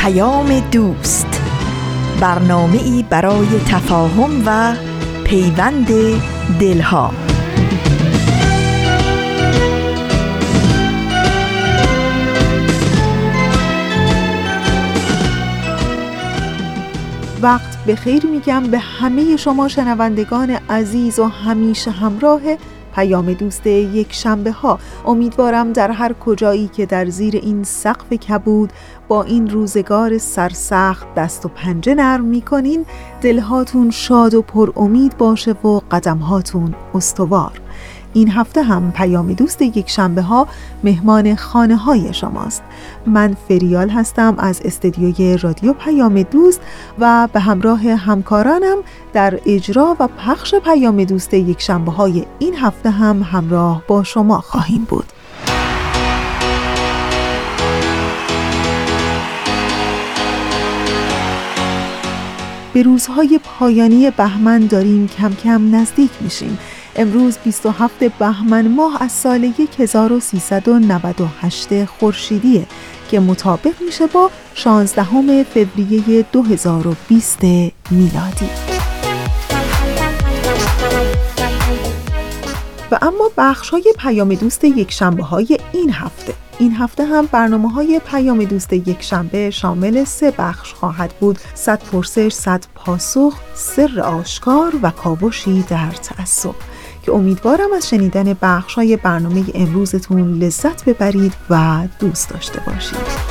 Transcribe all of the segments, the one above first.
پیام دوست، برنامه‌ای برای تفاهم و پیوند دلها. وقت بخیر میگم به همه شما شنوندگان عزیز و همیشه همراه پیام دوست یک شنبه ها. امیدوارم در هر کجایی که در زیر این سقف کبود با این روزگار سرسخت دست و پنجه نرم میکنین، دلهاتون شاد و پر امید باشه و قدمهاتون استوار. این هفته هم پیام دوست یک شنبه ها مهمان خانه های شماست. من فریال هستم از استدیوی رادیو پیام دوست و به همراه همکارانم در اجرا و پخش پیام دوست یک شنبه های این هفته هم همراه با شما خواهیم بود. به روزهای پایانی بهمن داریم کم کم نزدیک میشیم. امروز 27 بهمن ماه از سال 1398 خورشیدیه که مطابق میشه با 16 فوریه 2020 میلادی. و اما بخش‌های پیام دوست یک شنبه‌های این هفته هم برنامه‌های پیام دوست یک شنبه شامل 3 بخش خواهد بود: 100 پرسش، 100 پاسخ، سر آشکار و کاوشی در تعصب، که امیدوارم از شنیدن بخش‌های برنامه امروزتون لذت ببرید و دوست داشته باشید.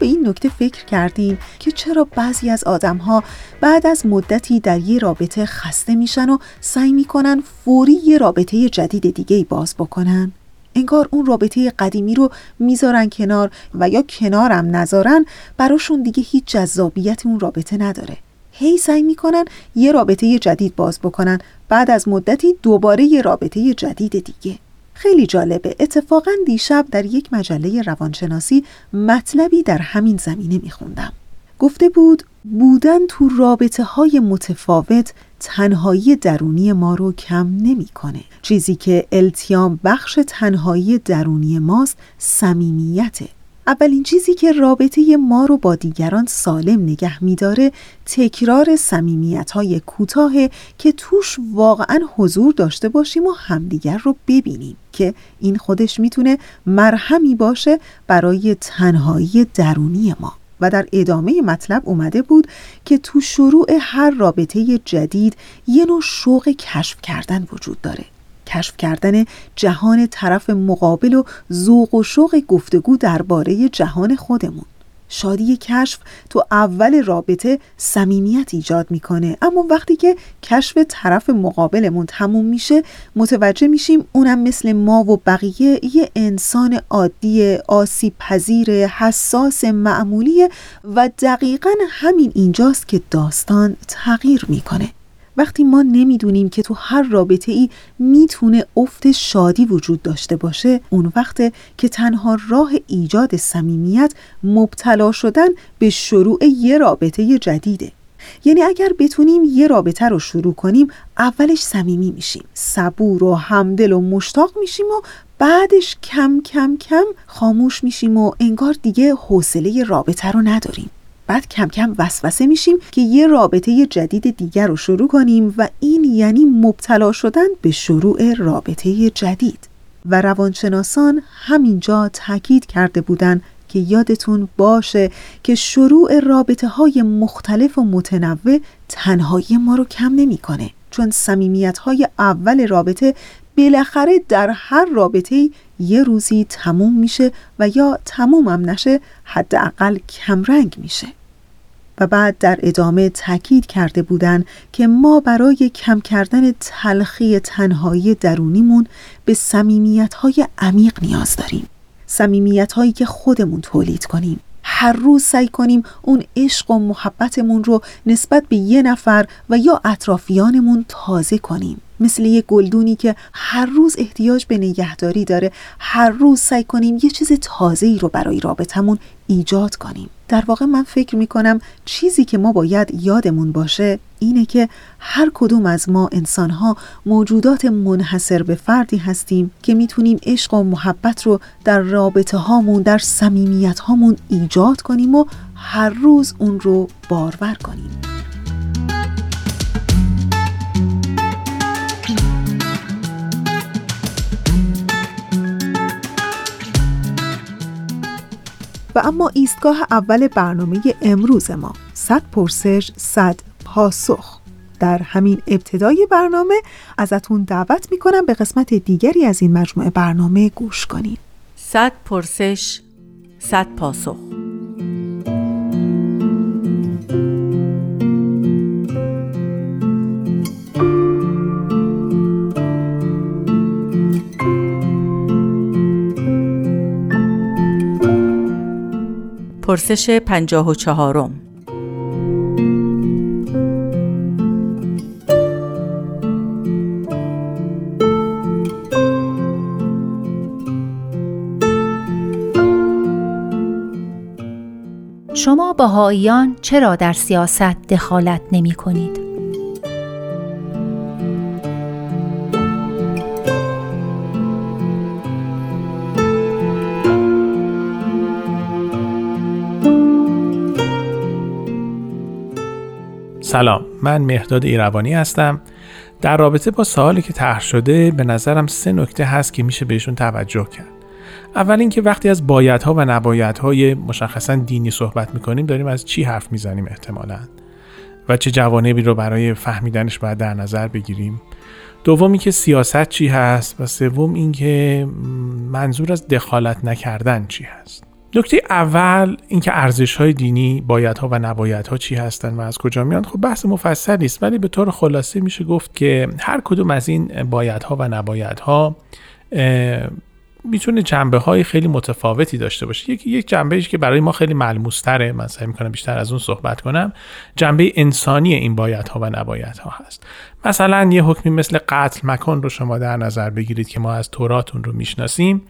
به این نکته فکر کردیم که چرا بعضی از آدم‌ها بعد از مدتی در یه رابطه خسته میشن و سعی میکنن فوری یه رابطه جدید دیگه باز بکنن؟ انگار اون رابطه قدیمی رو میذارن کنار و یا کنارم نذارن براشون دیگه هیچ جذابیت اون رابطه نداره. هی سعی میکنن یه رابطه جدید باز بکنن، بعد از مدتی دوباره یه رابطه جدید دیگه. خیلی جالبه. اتفاقاً دیشب در یک مجله روانشناسی مطلبی در همین زمینه میخوندم. گفته بود بودن تو رابطه های متفاوت تنهایی درونی ما رو کم نمیکنه. چیزی که التیام بخش تنهایی درونی ماست صمیمیته. اولین چیزی که رابطه ما رو با دیگران سالم نگه می‌داره تکرار صمیمیت‌های کوتاه که توش واقعاً حضور داشته باشیم و همدیگر رو ببینیم، که این خودش میتونه مرهمی باشه برای تنهایی درونی ما. و در ادامه مطلب اومده بود که تو شروع هر رابطه جدید یه نوع شوق کشف کردن وجود داره. کشف کردن جهان طرف مقابل و ذوق و شوق گفتگو درباره جهان خودمون. شادی کشف تو اول رابطه صمیمیت ایجاد میکنه، اما وقتی که کشف طرف مقابلمون تموم میشه متوجه میشیم اونم مثل ما و بقیه یه انسان عادی، آسیب پذیر، حساس، معمولیه و دقیقاً همین اینجاست که داستان تغییر میکنه. وقتی ما نمیدونیم که تو هر رابطه ای میتونه افت شادی وجود داشته باشه، اون وقته که تنها راه ایجاد صمیمیت مبتلا شدن به شروع یه رابطه جدیده. یعنی اگر بتونیم یه رابطه رو شروع کنیم، اولش صمیمی میشیم، صبور و همدل و مشتاق میشیم و بعدش کم کم کم خاموش میشیم و انگار دیگه حوصله رابطه رو نداریم. بعد کم کم وسوسه میشیم که یه رابطه جدید دیگر رو شروع کنیم و این یعنی مبتلا شدن به شروع رابطه جدید. و روانشناسان همینجا تاکید کرده بودن که یادتون باشه که شروع رابطه های مختلف و متنوع تنهایی ما رو کم نمیکنه، چون صمیمیت های اول رابطه بالاخره در هر رابطه یه روزی تموم میشه و یا تمومم نشه حداقل کمرنگ میشه. و بعد در ادامه تاکید کرده بودند که ما برای کم کردن تلخی تنهایی درونیمون به صمیمیت‌های عمیق نیاز داریم. صمیمیت‌هایی که خودمون تولید کنیم. هر روز سعی کنیم اون عشق و محبتمون رو نسبت به یه نفر و یا اطرافیانمون تازه کنیم. مثل یه گلدونی که هر روز احتیاج به نگهداری داره، هر روز سعی کنیم یه چیز تازه‌ای رو برای رابطمون ایجاد کنیم. در واقع من فکر می‌کنم چیزی که ما باید یادمون باشه اینه که هر کدوم از ما انسان‌ها موجودات منحصر به فردی هستیم که می‌تونیم عشق و محبت رو در رابطه‌هامون، در صمیمیت‌هامون ایجاد کنیم و هر روز اون رو بارور کنیم. و اما ایستگاه اول برنامه امروز ما، 100 پرسش 100 پاسخ. در همین ابتدای برنامه ازتون دعوت میکنم به قسمت دیگری از این مجموعه برنامه گوش کنید. 100 پرسش 100 پاسخ. پرسش 54م. شما بهائیان چرا در سیاست دخالت نمی کنید؟ سلام، من مهرداد ایروانی هستم. در رابطه با سوالی که طرح شده به نظرم 3 نکته هست که میشه بهشون توجه کرد. اول اینکه وقتی از بایدها و نبایدهای مشخصا دینی صحبت میکنیم داریم از چی حرف میزنیم احتمالاً و چه جوانبی رو برای فهمیدنش باید در نظر بگیریم. دوم اینکه سیاست چی هست و سوم اینکه منظور از دخالت نکردن چی هست. نکته اول اینکه ارزش‌های دینی، بایدها و نبایدها چی هستن و از کجا میان، خب بحث مفصلی است، ولی به طور خلاصه میشه گفت که هر کدوم از این بایدها و نبایدها میتونه جنبه‌های خیلی متفاوتی داشته باشه. یک جنبه‌ایش که برای ما خیلی ملموس‌تره، من سعی می‌کنم بیشتر از اون صحبت کنم، جنبه انسانی این بایدها و نبایدها هست. مثلا یه حکمی مثل قتل مکن رو شما در نظر بگیرید که ما از تورات اون رو میشناسیم.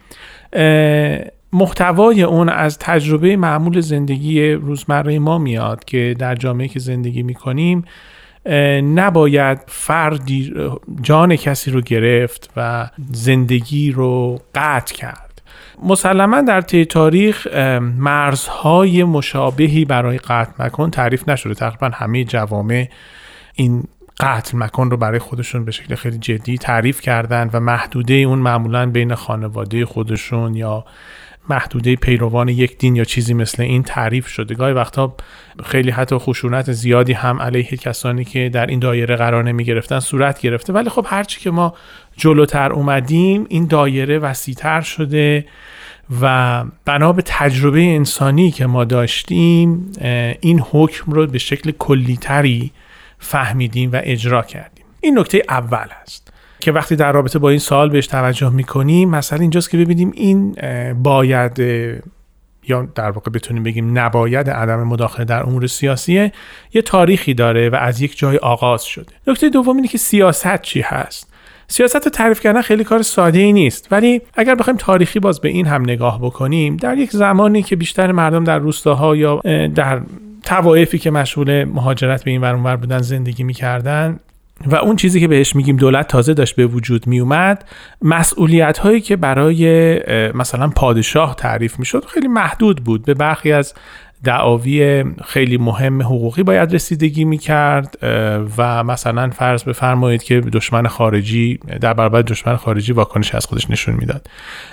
محتوای اون از تجربه معمول زندگی روزمره ما میاد که در جامعه که زندگی میکنیم نباید فردی جان کسی رو گرفت و زندگی رو قطع کرد. مسلما در طی تاریخ مرزهای مشابهی برای قطع مکن تعریف نشده. تقریبا همه جوامع این قتل مکن رو برای خودشون به شکل خیلی جدی تعریف کردن و محدوده اون معمولا بین خانواده خودشون یا محدوده پیروان یک دین یا چیزی مثل این تعریف شده. گاهی وقتا خیلی حتی خشونت زیادی هم علیه کسانی که در این دایره قرار نمی گرفتن صورت گرفته، ولی خب هرچی که ما جلوتر اومدیم این دایره وسیع‌تر شده و بنا به تجربه انسانی که ما داشتیم این حکم رو به شکل کلیتری فهمیدیم و اجرا کردیم. این نکته اول است که وقتی در رابطه با این سوال بهش توجه میکنیم مثلا اینجاست که ببینیم این باید یا در واقع بتونیم بگیم نباید عدم مداخله در امور سیاسیه یه تاریخی داره و از یک جای آغاز شده. نکته دوم اینه که سیاست چی هست. سیاست رو تعریف کردن خیلی کار ساده ای نیست، ولی اگر بخوایم تاریخی باز به این هم نگاه بکنیم در یک زمانی که بیشتر مردم در روستاها یا در طوایفی که مشغول مهاجرت به این ور اون ور بودن زندگی می‌کردن و اون چیزی که بهش میگیم دولت تازه داشت به وجود می اومد، مسئولیت هایی که برای مثلا پادشاه تعریف میشد خیلی محدود بود. به برخی از دعاوی خیلی مهم حقوقی باید رسیدگی میکرد و مثلا فرض بفرمایید که دشمن خارجی در برابر دشمن خارجی واکنش از خودش نشون میداد.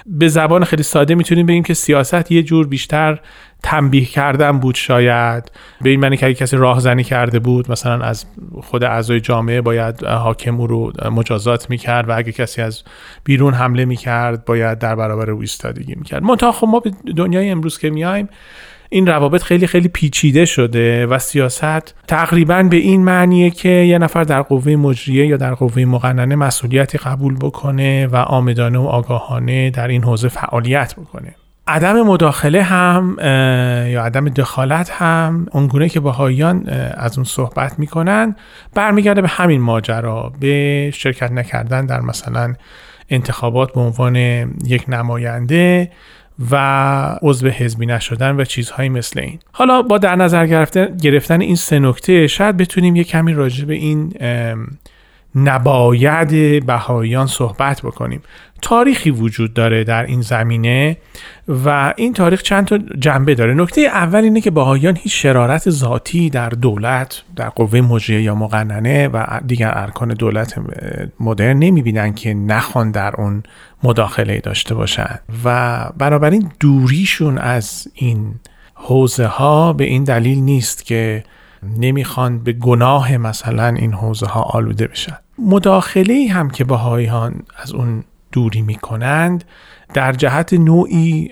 به زبان خیلی ساده میتونیم بگیم که سیاست یه جور بیشتر تنبیه کردن بود، شاید به این معنی که اگه کسی راهزنی کرده بود مثلا از خود اعضای جامعه باید حاکم رو مجازات میکرد و اگه کسی از بیرون حمله میکرد باید در برابر او ایستادگی میکرد. منتها خب ما به دنیای امروز که میایم این روابط خیلی خیلی پیچیده شده و سیاست تقریبا به این معنیه که یه نفر در قوه مجریه یا در قوه مقننه مسئولیتی قبول بکنه و عامدانه و آگاهانه در این حوزه فعالیت بکنه. عدم مداخله هم یا عدم دخالت هم اونگونه که بهائیان از اون صحبت میکنن برمیگرده به همین ماجرا، به شرکت نکردن در مثلا انتخابات به عنوان یک نماینده و عضو حزبی نشدن و چیزهایی مثل این. حالا با در نظر گرفتن این سه نکته شاید بتونیم یک کمی راجع به این نباید بهائیان صحبت بکنیم. تاریخی وجود داره در این زمینه و این تاریخ چند تا جنبه داره. نکته اول اینه که بهائیان هیچ شرارت ذاتی در دولت، در قوه مجریه یا مقننه و دیگر ارکان دولت مدرن نمیبینن که نخوان در اون مداخله داشته باشن و بنابراین دوریشون از این حوزه ها به این دلیل نیست که نمیخوان به گناه مثلا این حوزه ها آلوده بشن. مداخله‌ای هم که بهائیان از اون دوری میکنند در جهت نوعی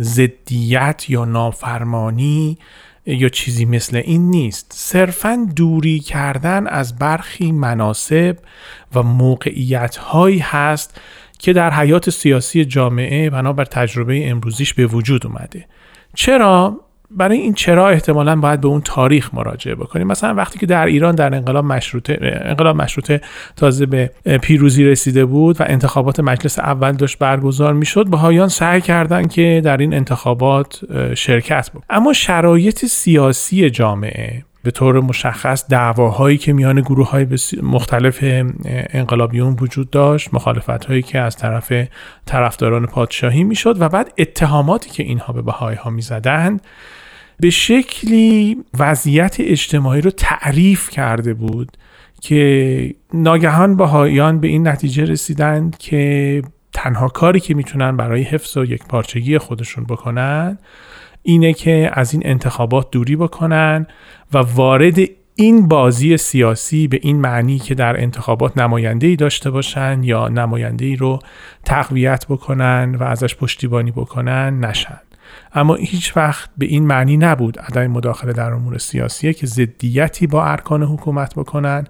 ضدیت یا نافرمانی یا چیزی مثل این نیست، صرفاً دوری کردن از برخی مناصب و موقعیت هایی هست که در حیات سیاسی جامعه بنابر تجربه امروزیش به وجود اومده. چرا؟ برای این چرا احتمالاً باید به اون تاریخ مراجعه بکنیم. مثلا وقتی که در ایران در انقلاب مشروطه تازه به پیروزی رسیده بود و انتخابات مجلس اول داشت برگزار میشد، بهائیان سعی کردن که در این انتخابات شرکت بکنن، اما شرایط سیاسی جامعه به طور مشخص، دعواهایی که میان گروه‌های مختلف انقلابیون وجود داشت، مخالفت‌هایی که از طرف طرفداران پادشاهی میشد و بعد اتهاماتی که اینها به بهائی‌ها میزدند، به شکلی وضعیت اجتماعی رو تعریف کرده بود که ناگهان بهائیان به این نتیجه رسیدند که تنها کاری که میتونن برای حفظ و یکپارچگی خودشون بکنن اینه که از این انتخابات دوری بکنن و وارد این بازی سیاسی به این معنی که در انتخابات نماینده‌ای داشته باشن یا نماینده‌ای رو تقویت بکنن و ازش پشتیبانی بکنن نشن. اما هیچ وقت به این معنی نبود عدم مداخله در امور سیاسیه که ضدیتی با ارکان حکومت بکنن،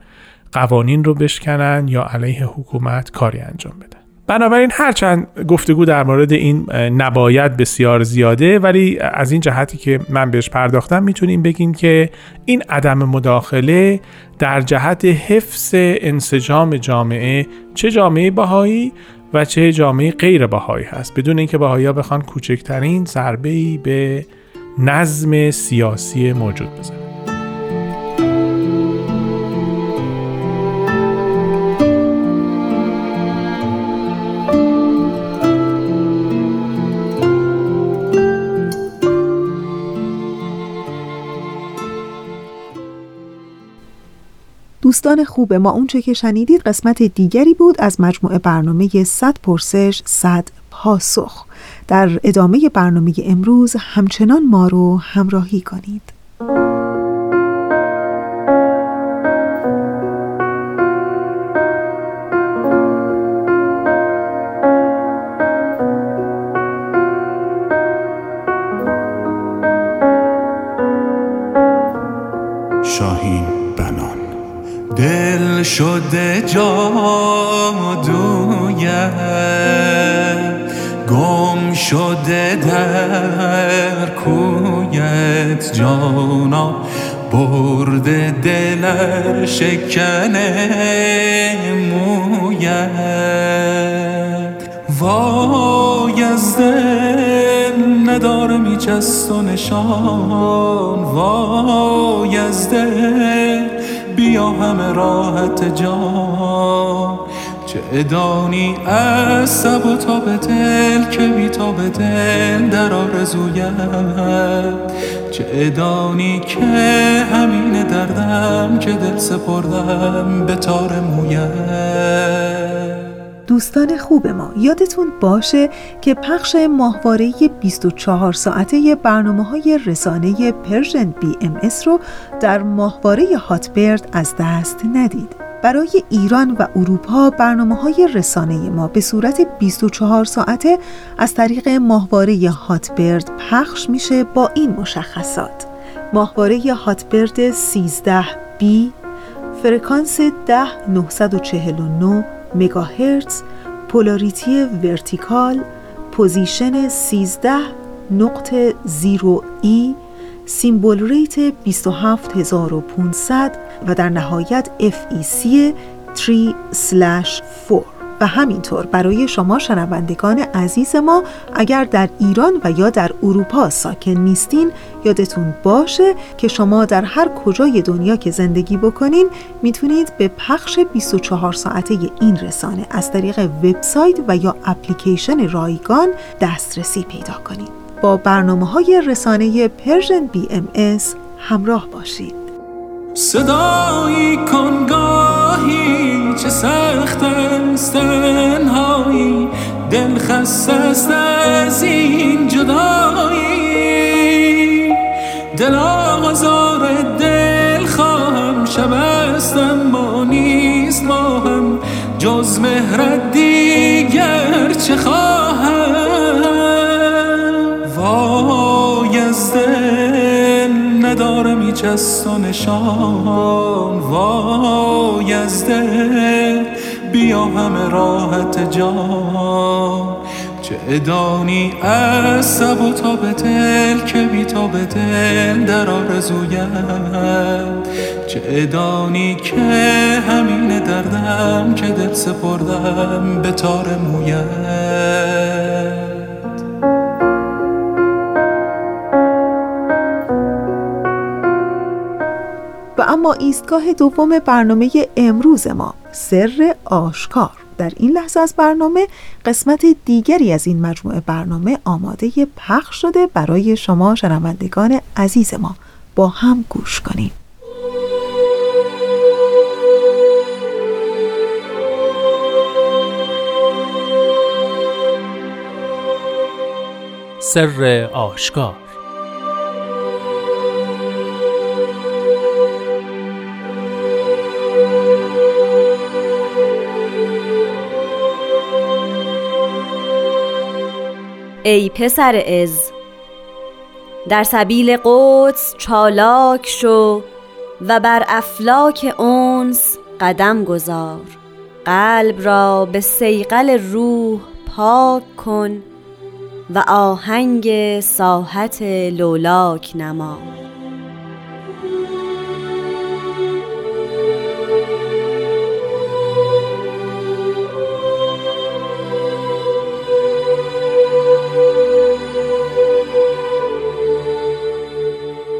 قوانین رو بشکنن یا علیه حکومت کاری انجام بدن. بنابراین هرچند گفتگو در مورد این نباید بسیار زیاده، ولی از این جهتی که من بهش پرداختم میتونیم بگیم که این عدم مداخله در جهت حفظ انسجام جامعه، چه جامعه بهایی و چه جامعه غیر بهایی هست، بدون اینکه بهایی‌ها بخوان کوچکترین ضربه‌ای به نظم سیاسی موجود بزنن. دوستان خوب ما، اونچه که شنیدید قسمت دیگری بود از مجموعه برنامه 100 پرسش 100 پاسخ. در ادامه برنامه امروز همچنان ما رو همراهی کنید. شده جادویت، گم شده در کویت، جانا برده دلر شکنه مویت. وای از دل نداره میچست و نشان، وای از دل بیا همه راحت جان. چه ادانی از سب و تا به دل که بی تا به دل در آرزویت، چه ادانی که همین دردم که دل سپردم به تار مویت. دوستان خوب ما، یادتون باشه که پخش ماهواره 24 ساعته برنامه‌های رسانه پرژن BMS رو در ماهواره هاتبرد از دست ندید. برای ایران و اروپا برنامه‌های رسانه ما به صورت 24 ساعته از طریق ماهواره هاتبرد پخش میشه با این مشخصات: ماهواره هاتبرد 13B، فرکانس 10949 مگاهرتز، پولاریتی ورتیکال، پوزیشن 13.0E، سیمبول ریت 27500 و در نهایت FEC 3/4. و همینطور برای شما شنوندگان عزیز ما، اگر در ایران و یا در اروپا ساکن نیستین، یادتون باشه که شما در هر کجای دنیا که زندگی بکنین میتونید به پخش 24 ساعته این رسانه از طریق وبسایت و یا اپلیکیشن رایگان دسترسی پیدا کنید. با برنامه‌های رسانه پرژن BMS همراه باشید. صدایی کنگاهی چه سخت است تنهایی، دل خسته است از این جدایی، دل آغازار دل خواهم شب استم ما نیست ما هم، جز مهرت دیگر چه خواهم، وای از دل ندارم هیچ از و نشان، وای از دل بیا همه راحت جان، چه ادانی از سب و تا به دل که بی تا به دل در آرزویم، چه ادانی که همین دردم که دل سپردم به تار مویم. و اما ایستگاه دوم برنامه امروز ما، سر آشکار. در این لحظه از برنامه قسمت دیگری از این مجموعه برنامه آماده پخش شده برای شما شنوندگان عزیز ما. با هم گوش کنیم. سر آشکار. ای پسر عز، در سبیل قدس چالاک شو و بر افلاک انس قدم گذار، قلب را به صیقل روح پاک کن و آهنگ ساحت لولاک نما.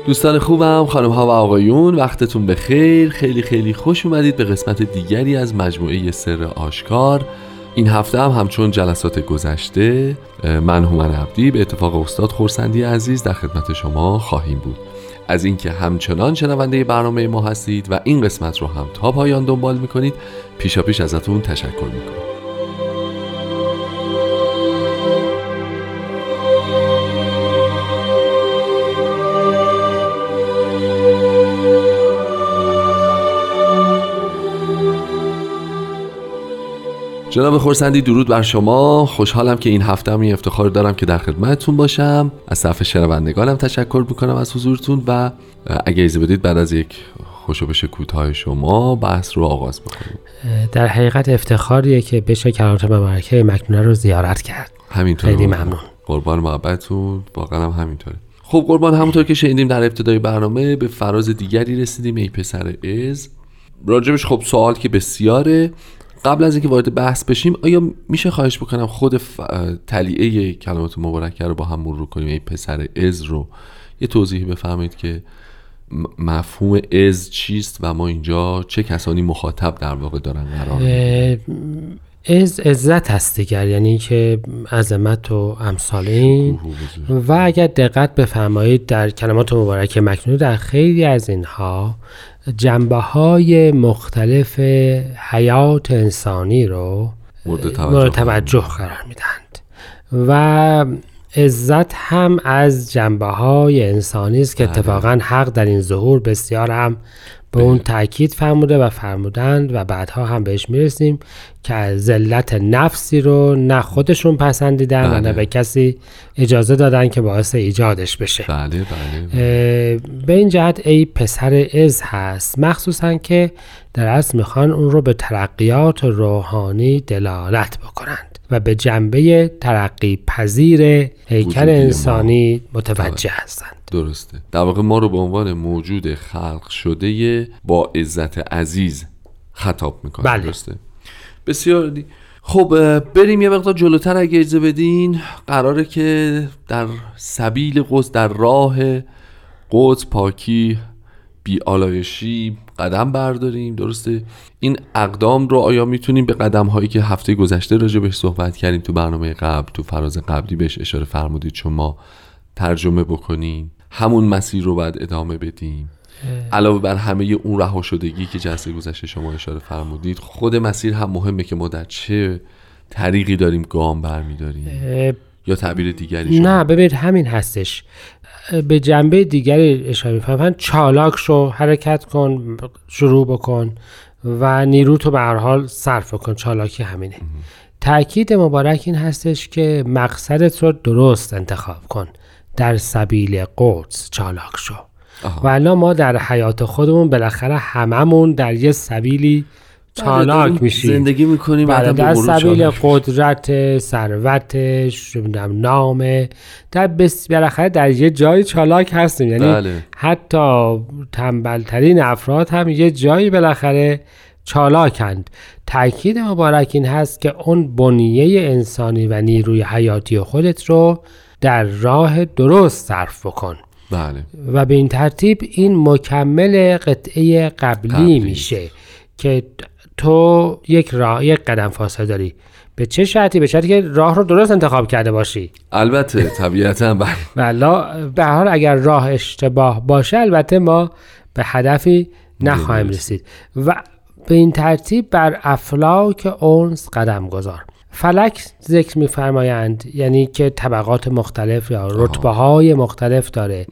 دوستان خوبم، خانم ها و آقایون، وقتتون بخیر. خیلی خیلی خوش اومدید به قسمت دیگری از مجموعه سر آشکار. این هفته هم همچون جلسات گذشته، من هومن عبدی به اتفاق استاد خرسندی عزیز در خدمت شما خواهیم بود. از اینکه همچنان شنونده برنامه ما هستید و این قسمت رو هم تا پایان دنبال میکنید، پیشاپیش ازتون تشکر میکنم. جناب خرسندی، درود بر شما. خوشحالم که این هفته هم این افتخار دارم که در خدمتتون باشم. از طرف شنوندگانم تشکر میکنم از حضورتون و اگه اجازه بدید بعد از یک خوشوبش کوتاه شما بحث رو آغاز بکنیم. در حقیقت افتخاریه که بشه کرامت مبارکه مکنونه رو زیارت کرد. همینطور، خیلی ممنون. قربان محبتتون، واقعا هم همینطوره. خب قربان، همونطور که شنیدیم در ابتدای برنامه به فراز دیگری رسیدیم، ای پسر عز. راجبش خب سوال که بسیاره. قبل از اینکه وارد بحث بشیم، آیا میشه خواهش بکنم خود تلیعه کلمات مبارکه رو با هم مرور کنیم؟ این پسر عز رو یه توضیح بفهمید که مفهوم عز چیست و ما اینجا چه کسانی مخاطب در واقع دارن قرار میدن؟ عز عزت هست دیگر، یعنی که عظمت و امثال این. و اگر دقت بفرمایید در کلمات مبارکه مکنونه در خیلی از اینها جنبه‌های مختلف حیات انسانی رو مورد توجه قرار میدند و عزت هم از جنبه‌های انسانی است که اتفاقا حق در این ظهور بسیار هم به اون تاکید فرموده و فرمودند و بعدها هم بهش میرسیم که ذلت نفسی رو نه خودشون پسندیدن و نه به کسی اجازه دادن که باعث ایجادش بشه. به این جهت ای پسر عز هست، مخصوصا که در اصل میخوان اون رو به ترقیات روحانی دلالت بکنند و به جنبه ترقی پذیر هیکل انسانی متوجه هستند. درسته، در واقع ما رو به عنوان موجود خلق شده با عزت عزیز خطاب میکنه. بله. درسته، بسیار دی. خب بریم یه مقدار جلوتر اگه اجازه بدین. قراره که در سبیل قدس، در راه قدس، پاکی، بی‌آلایشی قدم برداریم. درسته، این اقدام رو آیا میتونیم به قدم هایی که هفته گذشته راجع بهش صحبت کردیم تو برنامه قبل، تو فراز قبلی بهش اشاره فرمودید شما، ترجمه بکنیم، همون مسیر رو بعد ادامه بدیم؟ علاوه بر همه اون رها شدگی که جلسه گذشته شما اشاره فرمودید، خود مسیر هم مهمه که ما در چه طریقی داریم گام برمی‌داریم، یا تعبیر دیگری شما؟ نه ببین، همین هستش. به جنبه دیگری اشاره می‌فهمن، چالاک شو، حرکت کن، شروع بکن و نیروتو به هر حال صرف کن. چالاکی همینه. تأکید مبارک این هستش که مقصدت رو درست انتخاب کن، در سبیل قدس چالاک شو. و الان ما در حیات خودمون بالاخره هممون در یه سبیلی چالاک میشیم، زندگی میکنیم، در سبیل قدرت، ثروت، نام، در بالاخره در یه جای چالاک هستیم. یعنی حتی تنبلترین افراد هم یه جایی بالاخره چالاکند. تأکید مبارک این هست که اون بنیه انسانی و نیروی حیاتی خودت رو در راه درست صرف بکن. بله. و به این ترتیب این مکمل قطعه قبلی میشه که تو یک قدم فاصله داری. به چه شرطی؟ به شرطی که راه رو درست انتخاب کرده باشی. البته طبیعتاً. بله. به هر حال اگر راه اشتباه باشه البته ما به هدفی نخواهیم رسید. و به این ترتیب بر افلاک اونس قدم گذار. فلک ذکر می‌فرمایند، یعنی که طبقات مختلف یا رتبه‌های مختلف داره،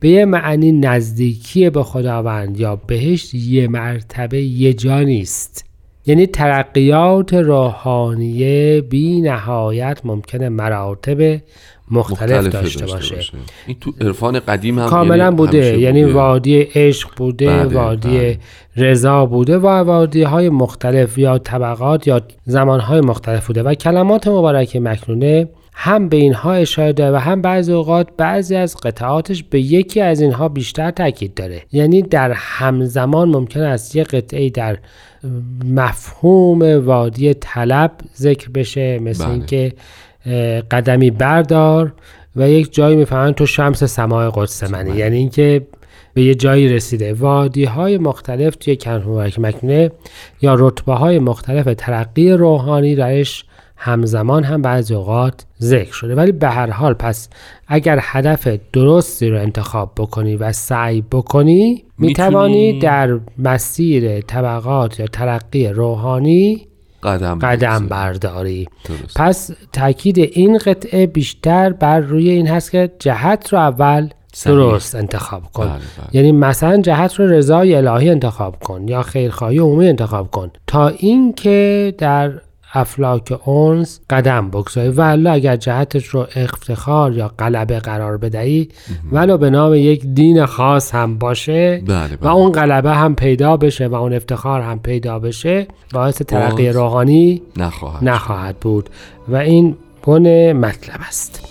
به یه معنی نزدیکی به خداوند یا بهشت یه مرتبه یه جا نیست. یعنی ترقیات روحانیه بی نهایت ممکنه مراتب مختلف داشته باشه. این تو عرفان قدیم هم کاملا بوده، یعنی وادی عشق بوده، وادی رضا بوده و وادی های مختلف یا طبقات یا زمان های مختلف بوده. و کلمات مبارک مکنونه هم به اینها اشاره داره و هم بعضی اوقات بعضی از قطعاتش به یکی از اینها بیشتر تاکید داره. یعنی در همزمان ممکن است یک قطعه در مفهوم وادی طلب ذکر بشه، مثل اینکه قدمی بردار، و یک جایی میفهمن تو شمس سماع قدس منی، یعنی اینکه به یه جایی رسیده. وادی های مختلف توی کلمات مبارک مکنونه یا رتبه های مختلف ترقی روحانی درش همزمان هم بعضی اوقات ذکر شده. ولی به هر حال پس اگر هدف درستی رو انتخاب بکنی و سعی بکنی میتوانی در مسیر طبقات یا ترقی روحانی قدم برداری. درست. پس تاکید این قطعه بیشتر بر روی این هست که جهت رو اول درست انتخاب کن. بله. یعنی مثلا جهت رو رضای الهی انتخاب کن یا خیرخواهی عمومی انتخاب کن تا این که در افلاک اونس قدم بگذاری. ولی اگر جهتش رو افتخار یا غلبه قرار بدهی، ولو به نام یک دین خاص هم باشه، و اون غلبه هم پیدا بشه و اون افتخار هم پیدا بشه، باعث ترقی روحانی نخواهد بود. و این بن مطلب است.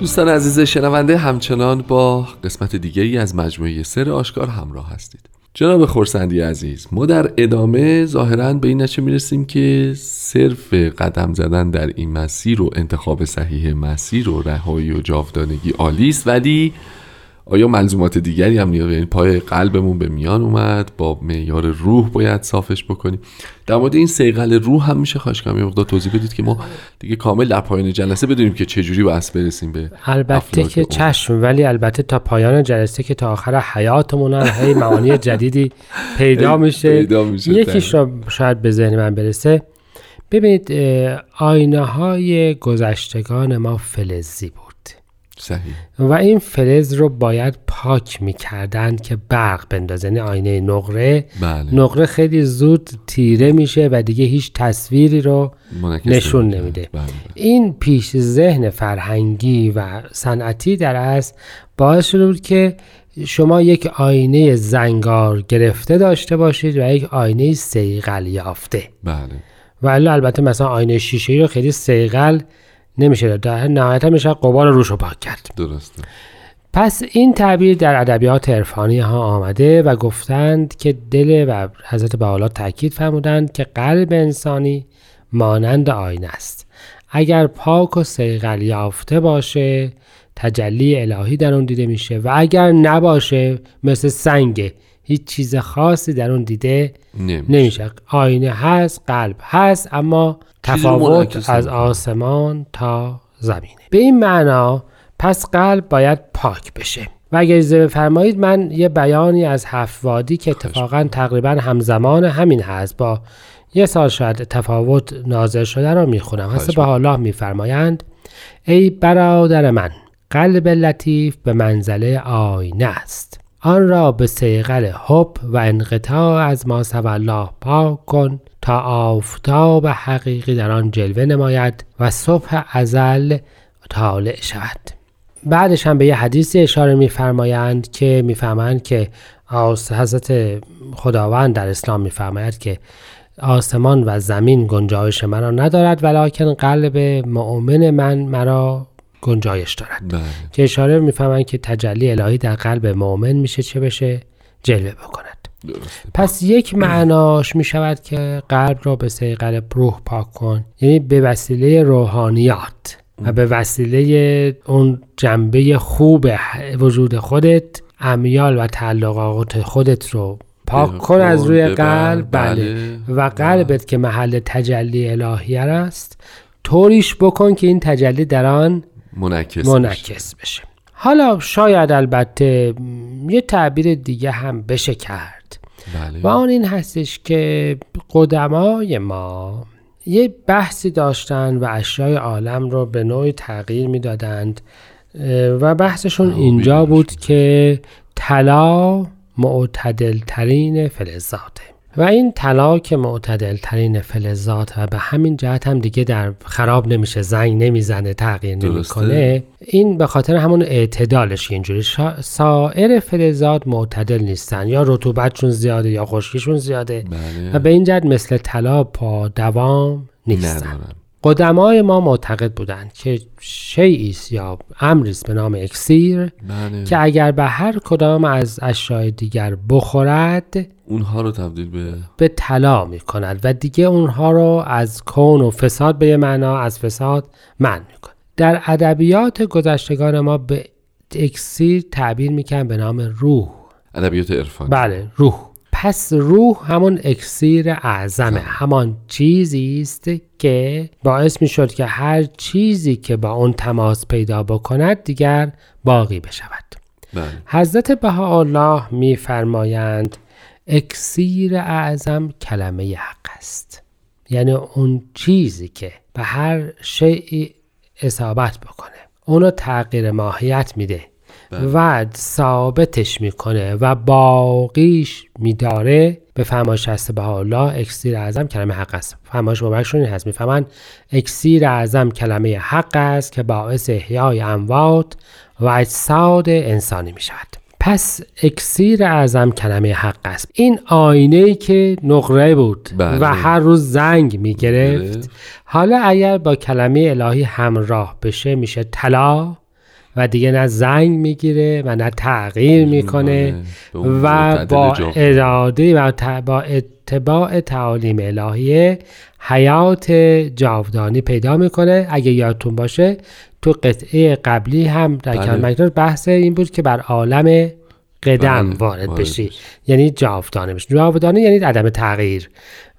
دوستان عزیز شنونده، همچنان با قسمت دیگری از مجموعه سر آشکار همراه هستید. جناب خرسندی عزیز، ما در ادامه ظاهراً به این نتیجه میرسیم که صرف قدم زدن در این مسیر و انتخاب صحیح مسیر و رهایی و جاودانگی عالی است، ولی آیا منظومات دیگری هم نیاز، یعنی پای قلبمون به میان اومد، با معیار روح باید صافش بکنیم. در مورد این صیقل روح هم میشه خواهش کنم یه مقدار توضیح بدید که ما دیگه کامل در پایان جلسه بدونیم که چه جوری بس برسیم به البته که چشم، ولی البته تا پایان جلسه که تا آخر حیاتمون هی معانی جدیدی پیدا میشه. یکیش رو شاید به ذهن من برسه. ببینید آینه های گذشتگان ما فلزی بود صحیح. و این فلز رو باید پاک میکردن که برق بندازه. یعنی آینه نقره بله. نقره خیلی زود تیره میشه و دیگه هیچ تصویری رو نشون نمیده بله. این پیش ذهن فرهنگی و صنعتی در اصل باعث شده بود که شما یک آینه زنگار گرفته داشته باشید و یک آینه صیقل یافته بله. ولی البته مثلا آینه شیشه‌ای رو خیلی صیقل نمیشه، در نهایت میشه قبار روش رو پاک کرد. درسته. پس این تعبیر در ادبیات عرفانی ها آمده و گفتند که دل، و حضرت بهاءالله تاکید فرمودند که قلب انسانی مانند آینه است. اگر پاک و صیقل یافته باشه تجلی الهی در اون دیده میشه و اگر نباشه مثل سنگه، هیچ چیز خاصی در اون دیده نمیشه. آینه هست، قلب هست، اما تفاوت از آسمان تا زمینه. به این معنا پس قلب باید پاک بشه. و اگر اجازه بفرمایید من یه بیانی از هفت وادی که اتفاقا تقریبا همزمان همین هست، با یه سال شاید تفاوت نازل شده رو میخونم. حضرت بهاءالله میفرمایند: ای برادر من، قلب لطیف به منزله آینه است، آن را به صیقل حب و انقطاع از ما سوی الله پاک کن تا آفتاب حقیقی در آن جلوه نماید و صبح ازل طالع شود. بعدش هم به یه حدیثی اشاره می‌فرمایند که می‌فهمند که حضرت خداوند در اسلام می‌فرماید که آسمان و زمین گنجایش مرا ندارد ولکن قلب مؤمن من مرا گنجایش دارد باید. که اشاره میفهمن که تجلی الهی در قلب مؤمن میشه چه بشه؟ جلوه بکند. درسته. پس یک معناش میشود که قلب را به صیقل روح پاک کن، یعنی به وسیله روحانیات و به وسیله اون جنبه خوب وجود خودت، امیال و تعلقات خودت رو پاک کن از روی قلب بله. و قلبت باید. که محل تجلی الهی است طوریش بکن که این تجلی در آن منعکس بشه. حالا شاید البته یه تعبیر دیگه هم بشه کرد بله. و آن این هستش که قدمای ما یه بحثی داشتن و اشیای عالم رو به نوعی تغییر میدادند و بحثشون اینجا بود که طلا معتدل ترین فلزاته و این طلا که معتدل ترین فلزات و به همین جهت هم دیگه در خراب نمیشه، زنگ نمیزنه، تغییر نمیکنه، این به خاطر همون اعتدالش اینجوری. سایر فلزات معتدل نیستن، یا رطوبتشون زیاده یا خشکیشون زیاده بله. و به این جهت مثل طلا پا دوام نیستن ندارم. قدمای ما معتقد بودند که شیئی است یا امری است به نام اکسیر بله. که اگر به هر کدام از اشیاء دیگر بخورد اونها رو تبدیل به طلا می‌کند و دیگه اونها رو از کون و فساد به معنا از فساد منع می‌کند. در ادبیات گذشتگان ما به اکسیر تعبیر می‌کنند به نام روح. ادبیات عرفانی بله، روح. پس روح همون اکسیر اعظمه، همان چیزی است که باعث می شد که هر چیزی که با اون تماس پیدا بکند دیگر باقی بشود بله. حضرت بهاءالله می فرمایند اکسیر اعظم کلمه حق است، یعنی اون چیزی که به هر شیء اصابت بکنه اونو تغییر ماهیت میده و ثابتش میکنه و باقیش میداره. به فرمایش هست بهاءالله اکسیر اعظم کلمه حق است. فرمایش مبارکشون این هست، میفهمن اکسیر اعظم کلمه حق است که باعث احیای اموات و اجساد انسانی میشود. پس اکسیر اعظم کلمه حق است. این آینه‌ای که نقره بود بله. و هر روز زنگ میگرفت بله. حالا اگر با کلمه الهی همراه بشه میشه طلا و دیگه نه زنگ میگیره و نه تغییر میکنه و با اراده و با اتباع تعالیم الهیه حیات جاودانی پیدا میکنه. اگه یادتون باشه تو قطعه قبلی هم در کلمه مکنون بحث این بود که بر عالم قدم وارد بشی، یعنی جاودانه بشی. جاودانه یعنی عدم تغییر،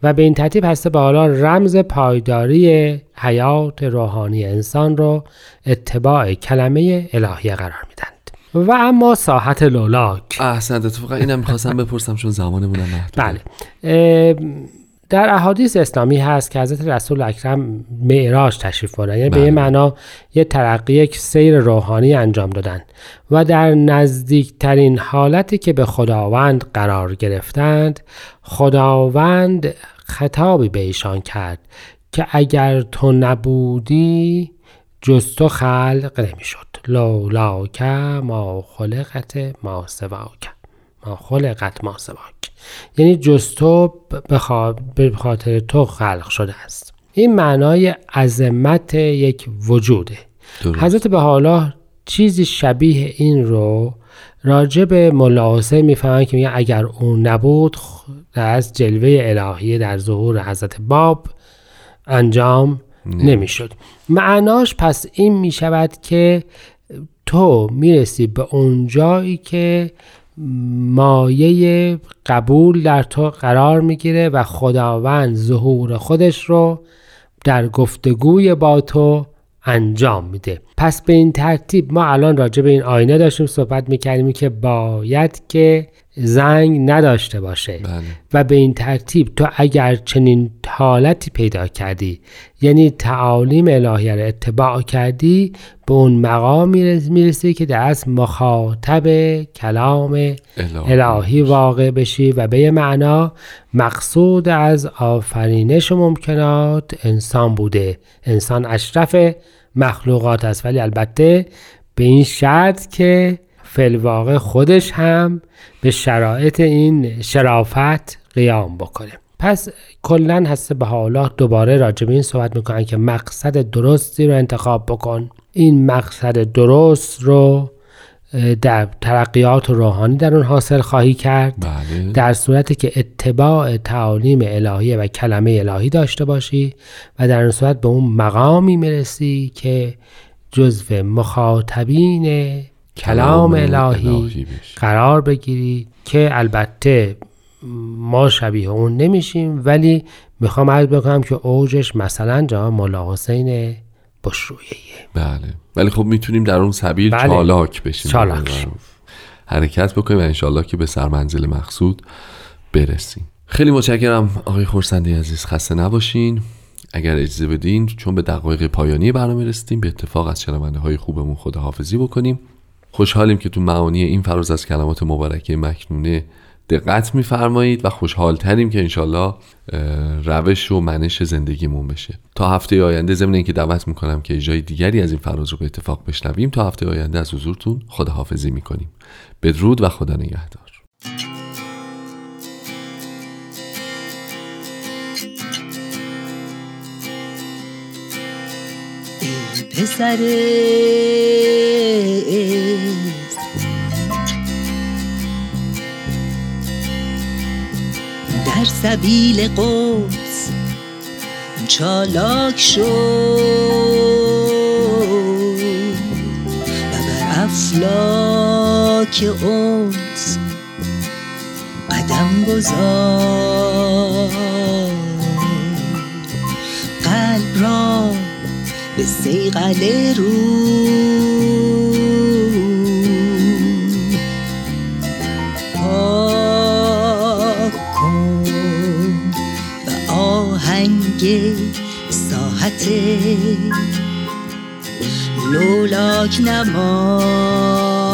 و به این ترتیب هسته بهاءالله رمز پایداری حیات روحانی انسان رو اتباع کلمه الهیه قرار میدن. و اما ساحت لولاک. احسنت، اتفاقا اینم می‌خواستم بپرسم چون زمانمون محدوده. بله. در احادیث اسلامی هست که حضرت رسول اکرم معراج تشریف بردن، یعنی به این معنا یه ترقی، یک سیر روحانی انجام دادن و در نزدیکترین حالتی که به خداوند قرار گرفتند، خداوند خطابی به ایشان کرد که اگر تو نبودی جز تو خلق نمیشد. لولاک ما خلقت ما سواک، ما خلقت ما سواک، یعنی جز تو به خاطر تو خلق شده است. این معنای عظمت یک وجوده. حضرت بهاءالله چیزی شبیه این رو راجع به ملاحظه میفهمن که میگه اگر اون نبود، از جلوه الهیه در ظهور حضرت باب انجام نمیشد. معناش پس این می شود که تو میرسی به اون جایی که مایه قبول در تو قرار میگیره و خداوند ظهور خودش رو در گفتگوی با تو انجام میده. پس به این ترتیب ما الان راجع به این آینه داشتیم صحبت میکردیم که باید که زنگ نداشته باشه. بله. و به این ترتیب تو اگر چنین حالتی پیدا کردی، یعنی تعالیم الهیه را اتباع کردی، به اون مقام میرسی که در اصل مخاطب کلام الهی واقع بشی و به معنا مقصود از آفرینش و ممکنات انسان بوده. انسان اشرف مخلوقات است، ولی البته به این شرط که فی‌الواقع خودش هم به شرایط این شرافت قیام بکنه. پس کلن هسته بهاءالله دوباره راجع به این صحبت میکنن که مقصد درستی رو انتخاب بکن. این مقصد درست رو در ترقیات روحانی در اون حاصل خواهی کرد. بله. در صورتی که اتباع تعالیم الهیه و کلمه الهی داشته باشی و در اون صورت به اون مقامی میرسی که جزو مخاطبین کلام الهی قرار بگیری، که البته ما شبیه اون نمیشیم، ولی میخوام عرض بکنم که اوجش مثلا جناب مولا حسین بشرویه‌ایه. بله، ولی خب میتونیم در اون سبیل چالاک بشیم، چالاک حرکت بکنیم و انشالله که به سرمنزل مقصود برسیم. خیلی متشکرم آقای خرسندی عزیز، خسته نباشین. اگر اجازه بدین، چون به دقایق پایانی برنامه رسیدیم، به اتفاق از شنونده های خوبمون خداحافظی بکنیم. خوشحالیم که تو معانی این فراز از کلمات مبارکه مکنونه دقت می‌فرمایید و خوشحال‌تریم که انشالله روش و منش زندگیمون بشه. تا هفته آینده، ضمن اینکه دعوت می‌کنم که جای دیگری از این فراز رو به اتفاق بشنویم، تا هفته آینده از حضورتون خداحافظی می‌کنیم. بدرود و خدا نگهدار. پسر است در سبیل قدس چالاک شد و بر افلاک اونس قدم گذار، قلب را به صیقل روح پاک کن و آهنگ ساحت لولاک نما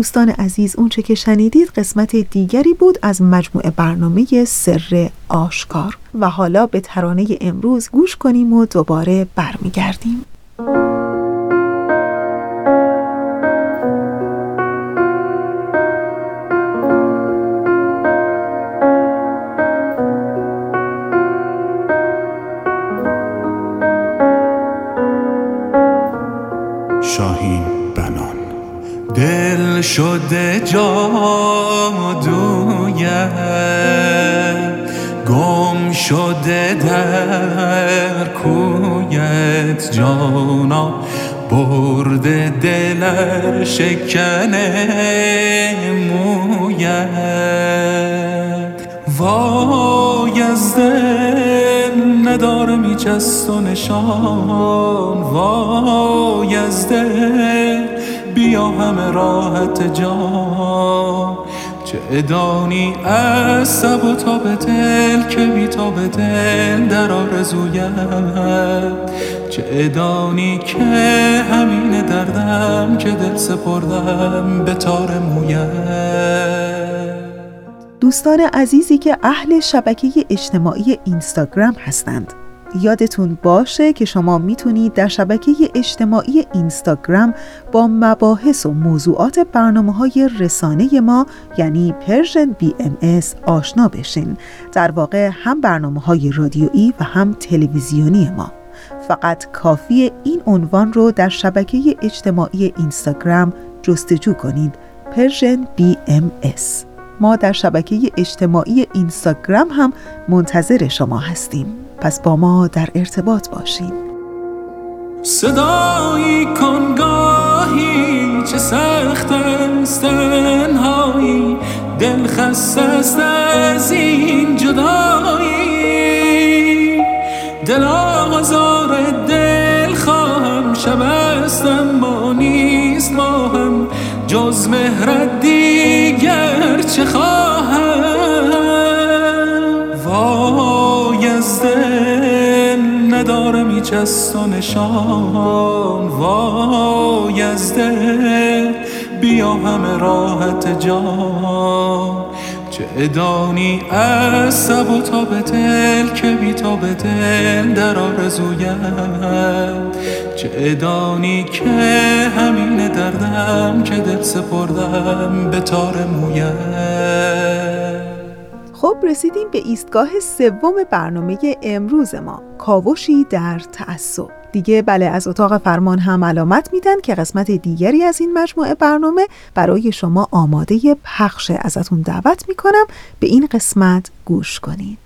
دوستان عزیز اونچه که شنیدید قسمت دیگری بود از مجموعه برنامه سر آشکار و حالا به ترانه امروز گوش کنیم و دوباره برمیگردیم. دل شده جادویت، گم شده در کویت، جانا برده دل شکن مویت. وای از دل نداره میچست و نشان، وای از دل بیا همه راحت جان. چه ادانی از سب و تاب دل که بی تاب دل در آرزویت، چه ادانی که همین دردم که دل سپردم به تار مویت. دوستان عزیزی که اهل شبکه اجتماعی اینستاگرام هستند، یادتون باشه که شما میتونید در شبکه اجتماعی اینستاگرام با مباحث و موضوعات برنامه‌های رسانه ما یعنی پرژن BMS آشنا بشین. در واقع هم برنامه‌های رادیویی و هم تلویزیونی ما. فقط کافیه این عنوان رو در شبکه اجتماعی اینستاگرام جستجو کنید، پرژن BMS. ما در شبکه اجتماعی اینستاگرام هم منتظر شما هستیم. پس با ما در ارتباط باشین. صدایی کنگاهی چه سخت است تنهایی، دل خسته است از این جدایی، دل آغازار دل خواهم شب استم ما نیست ما هم جز مهرت دیگر چه خواهم. وای از دل نداره میچست و نشان، وای از دل بیا همه راحت جان. چه ادانی از سب و تاب دل که بی تاب دل در آرزویت، چه ادانی که همین دردم که دل سپردم به تار مویت. خب رسیدیم به ایستگاه سوم برنامه امروز ما، کاوشی در تعصب. دیگه بله، از اتاق فرمان هم علامت میدن که قسمت دیگری از این مجموعه برنامه برای شما آماده پخشه. ازتون دعوت میکنم به این قسمت گوش کنید.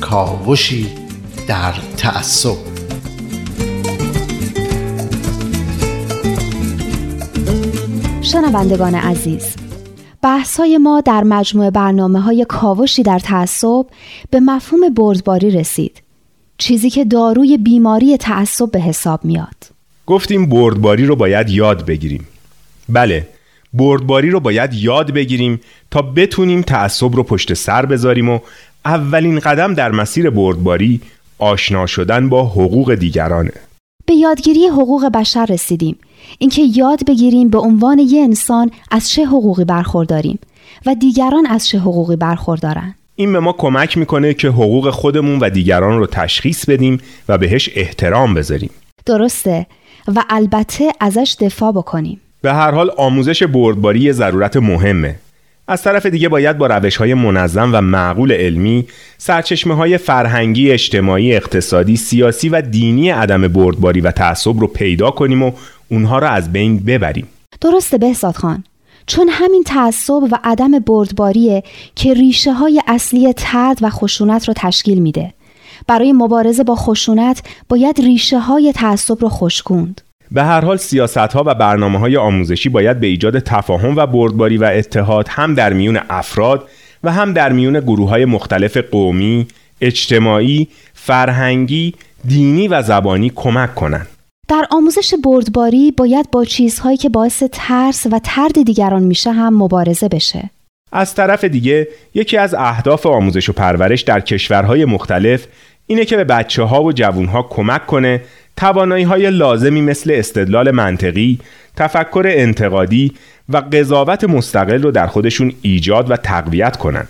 کاوشی در تعصب. شنوندگان عزیز، بحث‌های ما در مجموعه برنامه‌های کاوشی در تعصب به مفهوم بردباری رسید، چیزی که داروی بیماری تعصب به حساب میاد. گفتیم بردباری رو باید یاد بگیریم. بله، بردباری رو باید یاد بگیریم تا بتونیم تعصب رو پشت سر بذاریم و اولین قدم در مسیر بردباری آشنا شدن با حقوق دیگرانه. به یادگیری حقوق بشر رسیدیم، اینکه یاد بگیریم به عنوان یه انسان از چه حقوقی برخورداریم و دیگران از چه حقوقی برخوردارن. این به ما کمک میکنه که حقوق خودمون و دیگران رو تشخیص بدیم و بهش احترام بذاریم. درسته، و البته ازش دفاع بکنیم. به هر حال آموزش بردباری یه ضرورت مهمه. از طرف دیگه باید با روش‌های منظم و معقول علمی سرچشمه‌های فرهنگی، اجتماعی، اقتصادی، سیاسی و دینی عدم بردباری و تعصب رو پیدا کنیم و اونها رو از بین ببریم. درسته بهزاد خان، چون همین تعصب و عدم بردباریه که ریشه‌های اصلی طرد و خشونت رو تشکیل میده. برای مبارزه با خشونت باید ریشه‌های تعصب رو خشکوند. به هر حال سیاست‌ها و برنامه‌های آموزشی باید به ایجاد تفاهم و بردباری و اتحاد هم در میون افراد و هم در میون گروه‌های مختلف قومی، اجتماعی، فرهنگی، دینی و زبانی کمک کنند. در آموزش بردباری باید با چیزهایی که باعث ترس و ترد دیگران میشه هم مبارزه بشه. از طرف دیگه یکی از اهداف آموزش و پرورش در کشورهای مختلف اینه که به بچه‌ها و جوان‌ها کمک کنه توانایی‌های لازمی مثل استدلال منطقی، تفکر انتقادی و قضاوت مستقل رو در خودشون ایجاد و تقویت کنن.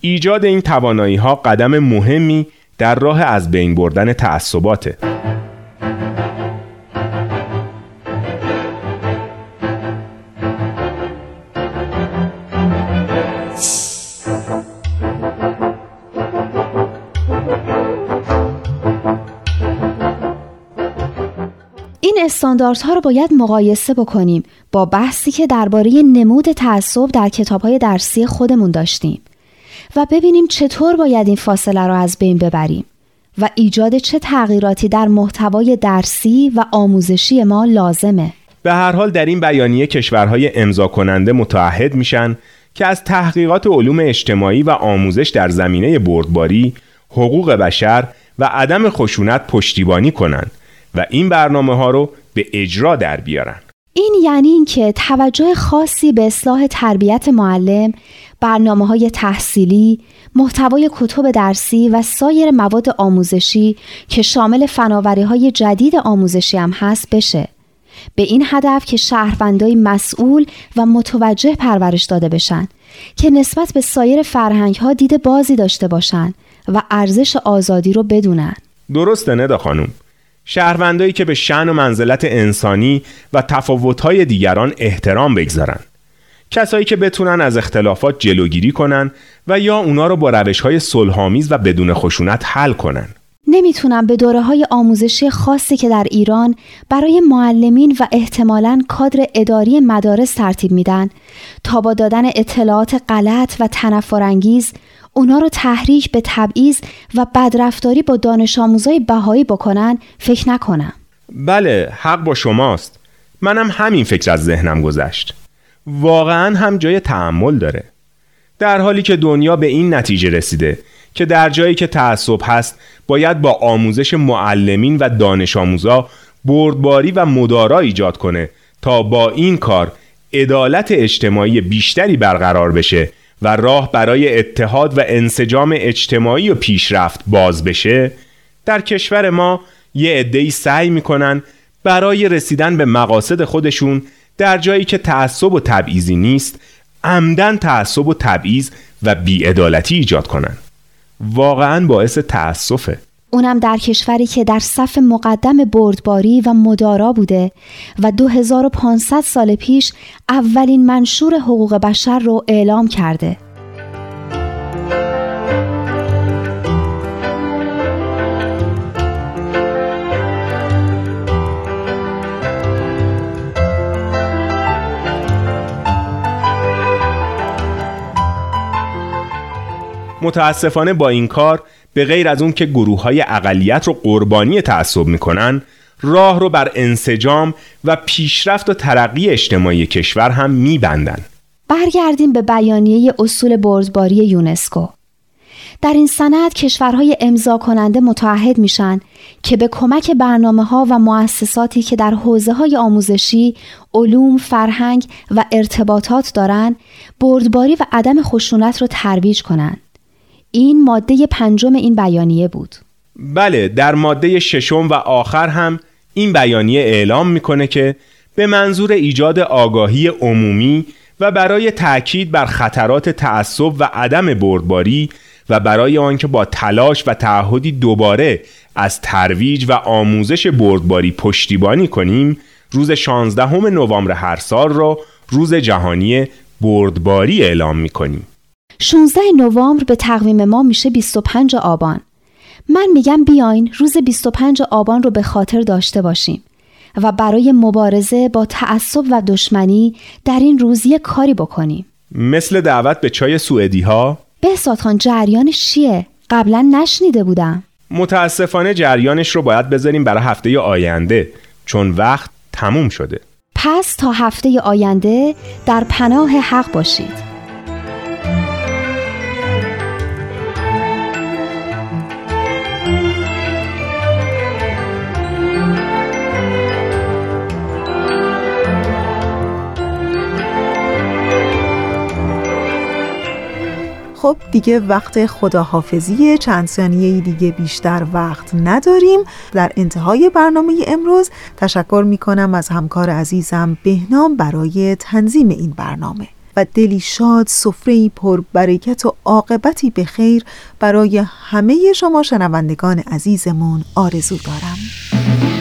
ایجاد این توانایی‌ها قدم مهمی در راه از بین بردن تعصباته. استانداردها رو باید مقایسه بکنیم با بحثی که درباره نمود تعصب در کتاب‌های درسی خودمون داشتیم و ببینیم چطور باید این فاصله رو از بین ببریم و ایجاد چه تغییراتی در محتوای درسی و آموزشی ما لازمه. به هر حال در این بیانیه کشورهای امضا کننده متعهد میشن که از تحقیقات علوم اجتماعی و آموزش در زمینه بردباری، حقوق بشر و عدم خشونت پشتیبانی کنن و این برنامه‌ها رو به اجرا در بیارن. این یعنی اینکه توجه خاصی به اصلاح تربیت معلم، برنامه‌های تحصیلی، محتوای کتب درسی و سایر مواد آموزشی که شامل فناوری‌های جدید آموزشی هم هست بشه. به این هدف که شهروندای مسئول و متوجه پرورش داده بشن که نسبت به سایر فرهنگ‌ها دید بازی داشته باشن و ارزش آزادی رو بدونن. درسته ندا خانم؟ شهروندایی که به شأن و منزلت انسانی و تفاوت‌های دیگران احترام بگذارن، کسایی که بتونن از اختلافات جلوگیری کنن و یا اونا رو با روش‌های صلح‌آمیز و بدون خشونت حل کنن. نمیتونم به دوره‌های آموزشی خاصی که در ایران برای معلمین و احتمالاً کادر اداری مدارس ترتیب میدن تا با دادن اطلاعات غلط و تنفرانگیز اونا رو تحریک به تبعیض و بدرفتاری با دانش آموزای بهایی بکنن فکر نکنم. بله، حق با شماست. منم همین فکر از ذهنم گذشت. واقعاً هم جای تأمل داره. در حالی که دنیا به این نتیجه رسیده که در جایی که تعصب هست باید با آموزش معلمین و دانش آموزا بردباری و مدارا ایجاد کنه تا با این کار عدالت اجتماعی بیشتری برقرار بشه و راه برای اتحاد و انسجام اجتماعی و پیشرفت باز بشه، در کشور ما یه عده‌ای سعی میکنن برای رسیدن به مقاصد خودشون در جایی که تعصب و تبعیضی نیست عمدن تعصب و تبعیض و بی‌عدالتی ایجاد کنن. واقعاً باعث تأسفه. اونم در کشوری که در صف مقدم بردباری و مدارا بوده و 2500 سال پیش اولین منشور حقوق بشر رو اعلام کرده. متاسفانه با این کار به غیر از اون که گروه‌های اقلیت رو قربانی تعصب می‌کنن، راه رو بر انسجام و پیشرفت و ترقی اجتماعی کشور هم می‌بندن. برگردیم به بیانیه اصول بردباری یونسکو. در این سند کشورهای امضا کننده متعهد میشن که به کمک برنامه‌ها و مؤسساتی که در حوزه‌های آموزشی، علوم، فرهنگ و ارتباطات دارن، بردباری و عدم خشونت رو ترویج کنن. این ماده 5 این بیانیه بود. بله، در ماده 6 و آخر هم این بیانیه اعلام میکنه که به منظور ایجاد آگاهی عمومی و برای تأکید بر خطرات تعصب و عدم بردباری و برای آنکه با تلاش و تعهدی دوباره از ترویج و آموزش بردباری پشتیبانی کنیم، روز 16 نوامبر هر سال را روز جهانی بردباری اعلام میکنیم. 16 نوامبر به تقویم ما میشه 25 آبان. من میگم بیاین روز 25 آبان رو به خاطر داشته باشیم و برای مبارزه با تعصب و دشمنی در این روز یه کاری بکنیم. مثل دعوت به چای سوئدی ها؟ بهزاد خان، جریانش چیه؟ قبلا نشنیده بودم. متاسفانه جریانش رو باید بذاریم برای هفته آینده چون وقت تموم شده. پس تا هفته آینده در پناه حق باشید. خب دیگه وقت خداحافظی، چند ثانیه‌ای دیگه بیشتر وقت نداریم. در انتهای برنامه امروز تشکر میکنم از همکار عزیزم بهنام برای تنظیم این برنامه و دلی شاد، سفره‌ای پر برکت و عاقبتی به خیر برای همه شما شنوندگان عزیزمون آرزو دارم.